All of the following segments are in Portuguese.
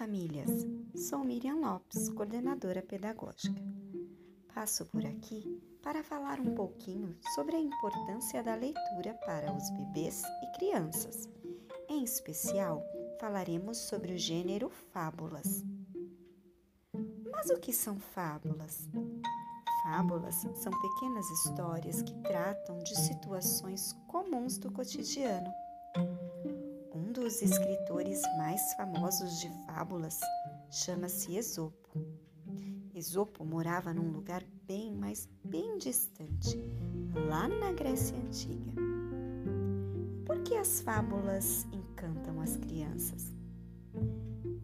famílias. Sou Miriam Lopes, coordenadora pedagógica. Passo por aqui para falar um pouquinho sobre a importância da leitura para os bebês e crianças. Em especial, falaremos sobre o gênero fábulas. Mas o que são fábulas? Fábulas são pequenas histórias que tratam de situações comuns do cotidiano. Um dos escritores mais famosos de fábulas chama-se Esopo. Esopo morava num lugar bem, mas bem distante, lá na Grécia Antiga. Por que as fábulas encantam as crianças?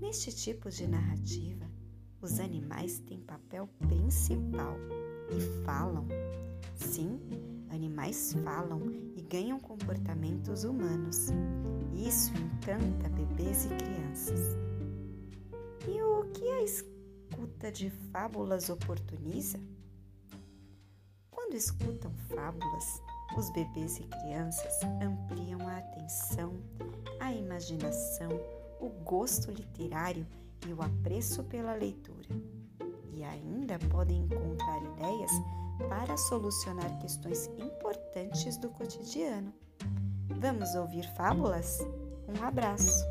Neste tipo de narrativa, os animais têm papel principal e falam. Sim, animais falam e ganham comportamentos humanos. Isso encanta bebês e crianças. E o que a escuta de fábulas oportuniza? Quando escutam fábulas, os bebês e crianças ampliam a atenção, a imaginação, o gosto literário e o apreço pela leitura. E ainda podem encontrar ideias para solucionar questões importantes do cotidiano. Vamos ouvir fábulas? Um abraço!